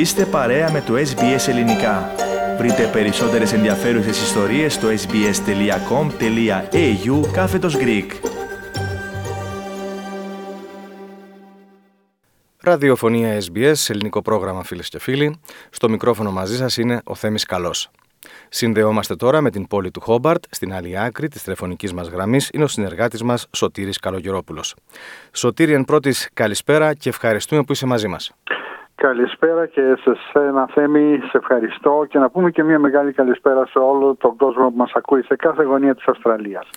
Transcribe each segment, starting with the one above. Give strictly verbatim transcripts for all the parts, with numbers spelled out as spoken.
Είστε παρέα με το Ες Μπι Ες Ελληνικά. Βρείτε περισσότερες ενδιαφέρουσες ιστορίες στο ες μπι ες τελεία κομ τελεία έι γιου κάθετος Greek. Ραδιοφωνία Ες Μπι Ες, ελληνικό πρόγραμμα φίλες και φίλοι. Στο μικρόφωνο μαζί σας είναι ο Θέμης Καλός. Συνδεόμαστε τώρα με την πόλη του Χόμπαρτ. Στην άλλη άκρη της τηλεφωνικής μας γραμμής είναι ο συνεργάτης μας Σωτήρης Καλογερόπουλος. Σωτήρη, εν πρώτης, καλησπέρα και ευχαριστούμε που είσαι μαζί μας. Καλησπέρα και σε σένα, Θέμη, σε ευχαριστώ, και να πούμε και μια μεγάλη καλησπέρα σε όλο τον κόσμο που μας ακούει σε κάθε γωνία της Αυστραλίας.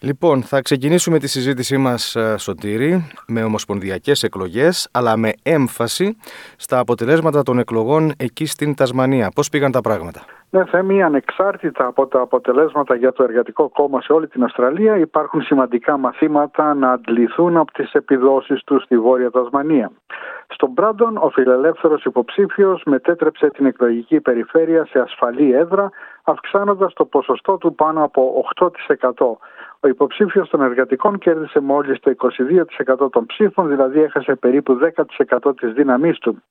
Λοιπόν, θα ξεκινήσουμε τη συζήτησή μας, Σωτήρη, με ομοσπονδιακές εκλογές, αλλά με έμφαση στα αποτελέσματα των εκλογών εκεί στην Τασμανία. Πώς πήγαν τα πράγματα? Ναι, Θέμη, ανεξάρτητα από τα αποτελέσματα για το Εργατικό Κόμμα σε όλη την Αυστραλία, υπάρχουν σημαντικά μαθήματα να αντληθούν από τις επιδόσεις του στη Βόρεια Τασμανία. Στον Μπράντον, ο φιλελεύθερος υποψήφιος μετέτρεψε την εκλογική περιφέρεια σε ασφαλή έδρα, αυξάνοντας το ποσοστό του πάνω από οκτώ τοις εκατό. Ο υποψήφιος των εργατικών κέρδισε μόλις το είκοσι δύο τοις εκατό των ψήφων, δηλαδή έχασε περίπου δέκα τοις εκατό της δύναμής του.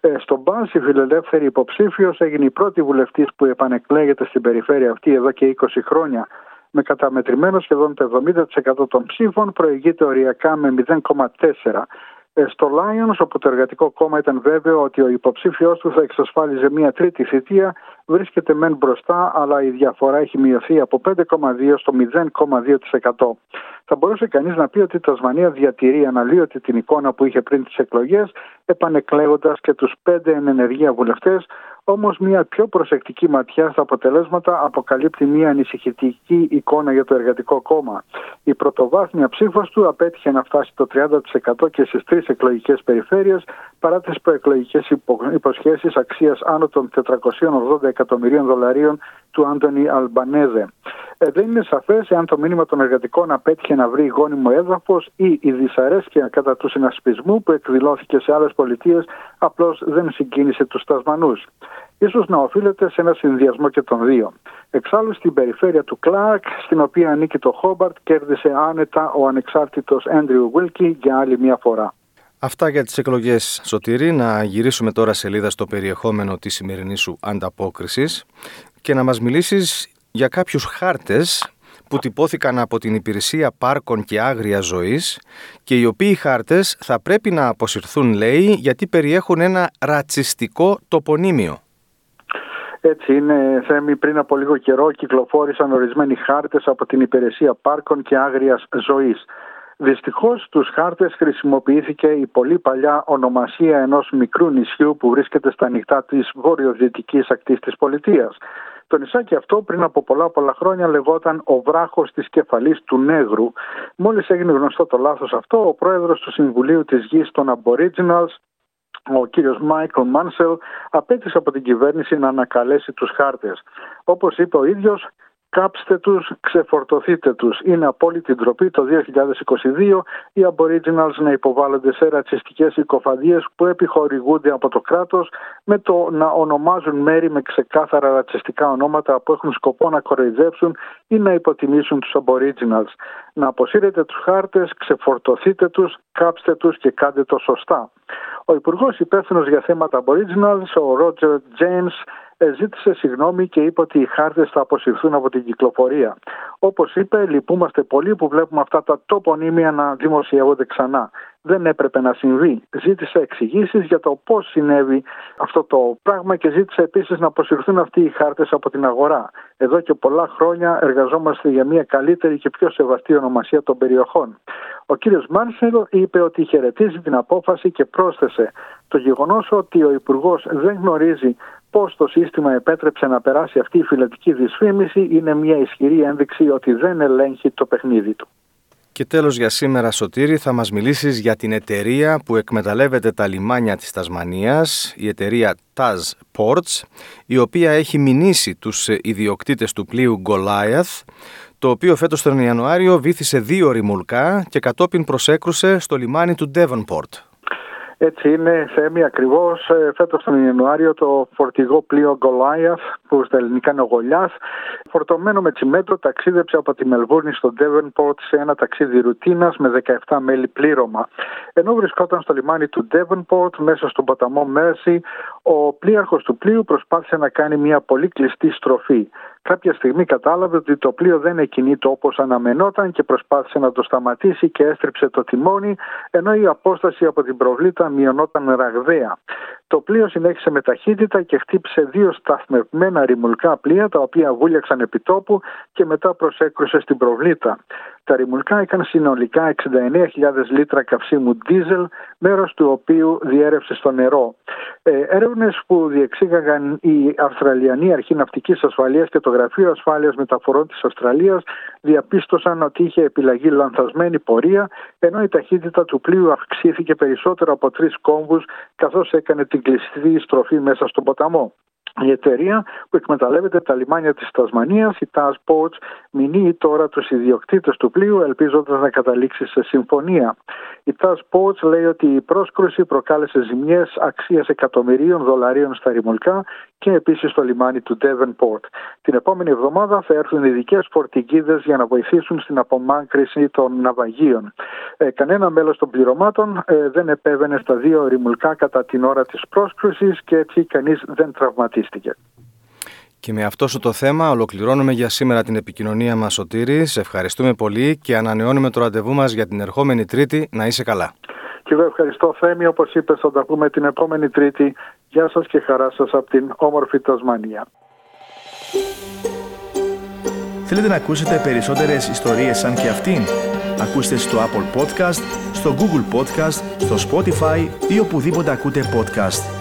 Ε, στον Μπάνς, η φιλελεύθερη υποψήφιος έγινε η πρώτη βουλευτής που επανεκλέγεται στην περιφέρεια αυτή εδώ και είκοσι χρόνια. Με καταμετρημένο σχεδόν το εβδομήντα τοις εκατό των ψήφων, προηγείται οριακά με μηδέν κόμμα τέσσερα τοις εκατό. Στο Lions, όπου το Εργατικό Κόμμα ήταν βέβαιο ότι ο υποψήφιος του θα εξασφάλιζε μία τρίτη θητεία, βρίσκεται μεν μπροστά, αλλά η διαφορά έχει μειωθεί από πέντε κόμμα δύο τοις εκατό στο μηδέν κόμμα δύο τοις εκατό. Θα μπορούσε κανείς να πει ότι η Τασμανία διατηρεί αναλύωτη την εικόνα που είχε πριν τις εκλογές, επανεκλέγοντας και τους πέντε εν ενεργεία βουλευτές. Όμως, μια πιο προσεκτική ματιά στα αποτελέσματα αποκαλύπτει μια ανησυχητική εικόνα για το Εργατικό Κόμμα. Η πρωτοβάθμια ψήφος του απέτυχε να φτάσει το τριάντα τοις εκατό και στις τρεις εκλογικές περιφέρειες, παρά τις προεκλογικές υποσχέσεις αξίας άνω των τετρακόσια ογδόντα εκατομμυρίων δολαρίων του Άντονι Αλμπανέζι. Ε, δεν είναι σαφές εάν το μήνυμα των εργατικών απέτυχε να βρει γόνιμο έδαφος ή η δυσαρέσκεια κατά του συνασπισμού που εκδηλώθηκε σε άλλες πολιτείες απλώς δεν συγκίνησε τους Τασμανούς. Ίσως να οφείλεται σε ένα συνδυασμό και των δύο. Εξάλλου, στην περιφέρεια του Κλάρκ, στην οποία ανήκει το Χόμπαρτ, κέρδισε άνετα ο ανεξάρτητος Έντριου Βίλκι για άλλη μια φορά. Αυτά για τις εκλογές, Σωτήρη. Να γυρίσουμε τώρα σελίδα στο περιεχόμενο της σημερινής σου ανταπόκρισης και να μας μιλήσεις για κάποιους χάρτες που τυπώθηκαν από την Υπηρεσία Πάρκων και Άγριας Ζωής και οι οποίοι χάρτες θα πρέπει να αποσυρθούν, λέει, γιατί περιέχουν ένα ρατσιστικό τοπωνύμιο. Έτσι είναι, Θέμη. Πριν από λίγο καιρό κυκλοφόρησαν ορισμένοι χάρτες από την Υπηρεσία Πάρκων και Άγριας Ζωής. Δυστυχώς, στους χάρτες χρησιμοποιήθηκε η πολύ παλιά ονομασία ενός μικρού νησιού που βρίσκεται στα ανοιχτά της βορειοδυτικής ακτής της πολιτείας. Το νησάκι αυτό πριν από πολλά πολλά χρόνια λεγόταν ο βράχος της κεφαλής του Νέγρου. Μόλις έγινε γνωστό το λάθος αυτό, ο πρόεδρος του Συμβουλίου της Γης των Aboriginals, ο κύριος Μάικλ Μάνσελ, απέτησε από την κυβέρνηση να ανακαλέσει τους χάρτες. Όπως είπε ο ίδιος, κάψτε τους, ξεφορτωθείτε τους. Είναι απόλυτη ντροπή το δύο χιλιάδες είκοσι δύο οι Aboriginals να υποβάλλονται σε ρατσιστικές οικοφαντίες που επιχορηγούνται από το κράτος, με το να ονομάζουν μέρη με ξεκάθαρα ρατσιστικά ονόματα που έχουν σκοπό να κοροϊδέψουν ή να υποτιμήσουν τους Aboriginals. Να αποσύρετε τους χάρτες, ξεφορτωθείτε τους, κάψτε τους και κάντε το σωστά. Ο Υπουργός Υπεύθυνος για θέματα Aboriginals, ο Roger James, ζήτησε συγγνώμη και είπε ότι οι χάρτες θα αποσυρθούν από την κυκλοφορία. Όπως είπε, λυπούμαστε πολύ που βλέπουμε αυτά τα τοπωνύμια να δημοσιεύονται ξανά. Δεν έπρεπε να συμβεί. Ζήτησε εξηγήσεις για το πώς συνέβη αυτό το πράγμα και ζήτησε επίσης να αποσυρθούν αυτοί οι χάρτες από την αγορά. Εδώ και πολλά χρόνια εργαζόμαστε για μια καλύτερη και πιο σεβαστή ονομασία των περιοχών. Ο κύριος Μάνσελ είπε ότι χαιρετίζει την απόφαση και πρόσθεσε: το γεγονός ότι ο Υπουργός δεν γνωρίζει πώς το σύστημα επέτρεψε να περάσει αυτή η φυλετική δυσφήμιση είναι μια ισχυρή ένδειξη ότι δεν ελέγχει το παιχνίδι του. Και τέλος για σήμερα, Σωτήρη, θα μας μιλήσεις για την εταιρεία που εκμεταλλεύεται τα λιμάνια της Τασμανίας, η εταιρεία TasPorts, η οποία έχει μηνύσει τους ιδιοκτήτες του πλοίου Goliath, το οποίο φέτος τον Ιανουάριο βύθισε δύο ρημουλκά και κατόπιν προσέκρουσε στο λιμάνι του Devonport. Έτσι είναι, Θέμη, ακριβώς. Φέτος τον Ιανουάριο το φορτηγό πλοίο Goliath, που στα ελληνικά είναι ο Γολιάθ, φορτωμένο με τσιμέντο, ταξίδεψε από τη Μελβούρνη στο Ντέβενπορτ σε ένα ταξίδι ρουτίνας με δεκαεπτά μέλη πλήρωμα. Ενώ βρισκόταν στο λιμάνι του Ντέβενπορτ, μέσα στον ποταμό Μέρση, ο πλοίαρχος του πλοίου προσπάθησε να κάνει μια πολύ κλειστή στροφή. Κάποια στιγμή κατάλαβε ότι το πλοίο δεν εκκινείται όπως αναμενόταν και προσπάθησε να το σταματήσει και έστριψε το τιμόνι, ενώ η απόσταση από την προβλήτα μειωνόταν ραγδαία. Το πλοίο συνέχισε με ταχύτητα και χτύπησε δύο σταθμευμένα ρημουλκά πλοία, τα οποία βούλιαξαν επί τόπου και μετά προσέκρουσε στην προβλήτα. Τα ρημουλκά είχαν συνολικά εξήντα εννέα χιλιάδες λίτρα καυσίμου ντίζελ, μέρος του οποίου διέρευσε στο νερό. Ε, έρευνες που διεξήγαγαν η Αυστραλιανή Αρχή Ναυτικής Ασφαλείας και το Γραφείο Ασφάλειας Μεταφορών της Αυστραλίας διαπίστωσαν ότι είχε επιλεγεί λανθασμένη πορεία, ενώ η ταχύτητα του πλοίου αυξήθηκε περισσότερο από τρεις κόμβους, καθώς έκανε την κλειστή στροφή μέσα στον ποταμό. Η εταιρεία που εκμεταλλεύεται τα λιμάνια της Τασμανίας, η TasPorts, μηνύει τώρα τους ιδιοκτήτες του πλοίου, ελπίζοντας να καταλήξει σε συμφωνία. Η TasPorts λέει ότι η πρόσκρουση προκάλεσε ζημιές αξίας εκατομμυρίων δολαρίων στα ρημουλκά και επίσης στο λιμάνι του Devonport. Την επόμενη εβδομάδα θα έρθουν ειδικές φορτηγίδες για να βοηθήσουν στην απομάκρυνση των ναυαγίων. Ε, κανένα μέλος των πληρωμάτων ε, δεν επέβαινε στα δύο ρημουλκά κατά την ώρα της πρόσκρουσης και έτσι κανείς δεν τραυματίστηκε. Και με αυτό το θέμα ολοκληρώνουμε για σήμερα την επικοινωνία μας, Σωτήρη. Σε ευχαριστούμε πολύ και ανανεώνουμε το ραντεβού μας για την ερχόμενη Τρίτη. Να είσαι καλά. Και εγώ ευχαριστώ, Θέμη, όπως είπες, θα τα πούμε την επόμενη Τρίτη. Γεια σας και χαρά σας από την όμορφη Τασμανία. Θέλετε να ακούσετε περισσότερες ιστορίες σαν και αυτήν? Ακούστε στο Apple Podcast, στο Google Podcast, στο Spotify ή οπουδήποτε ακούτε podcast.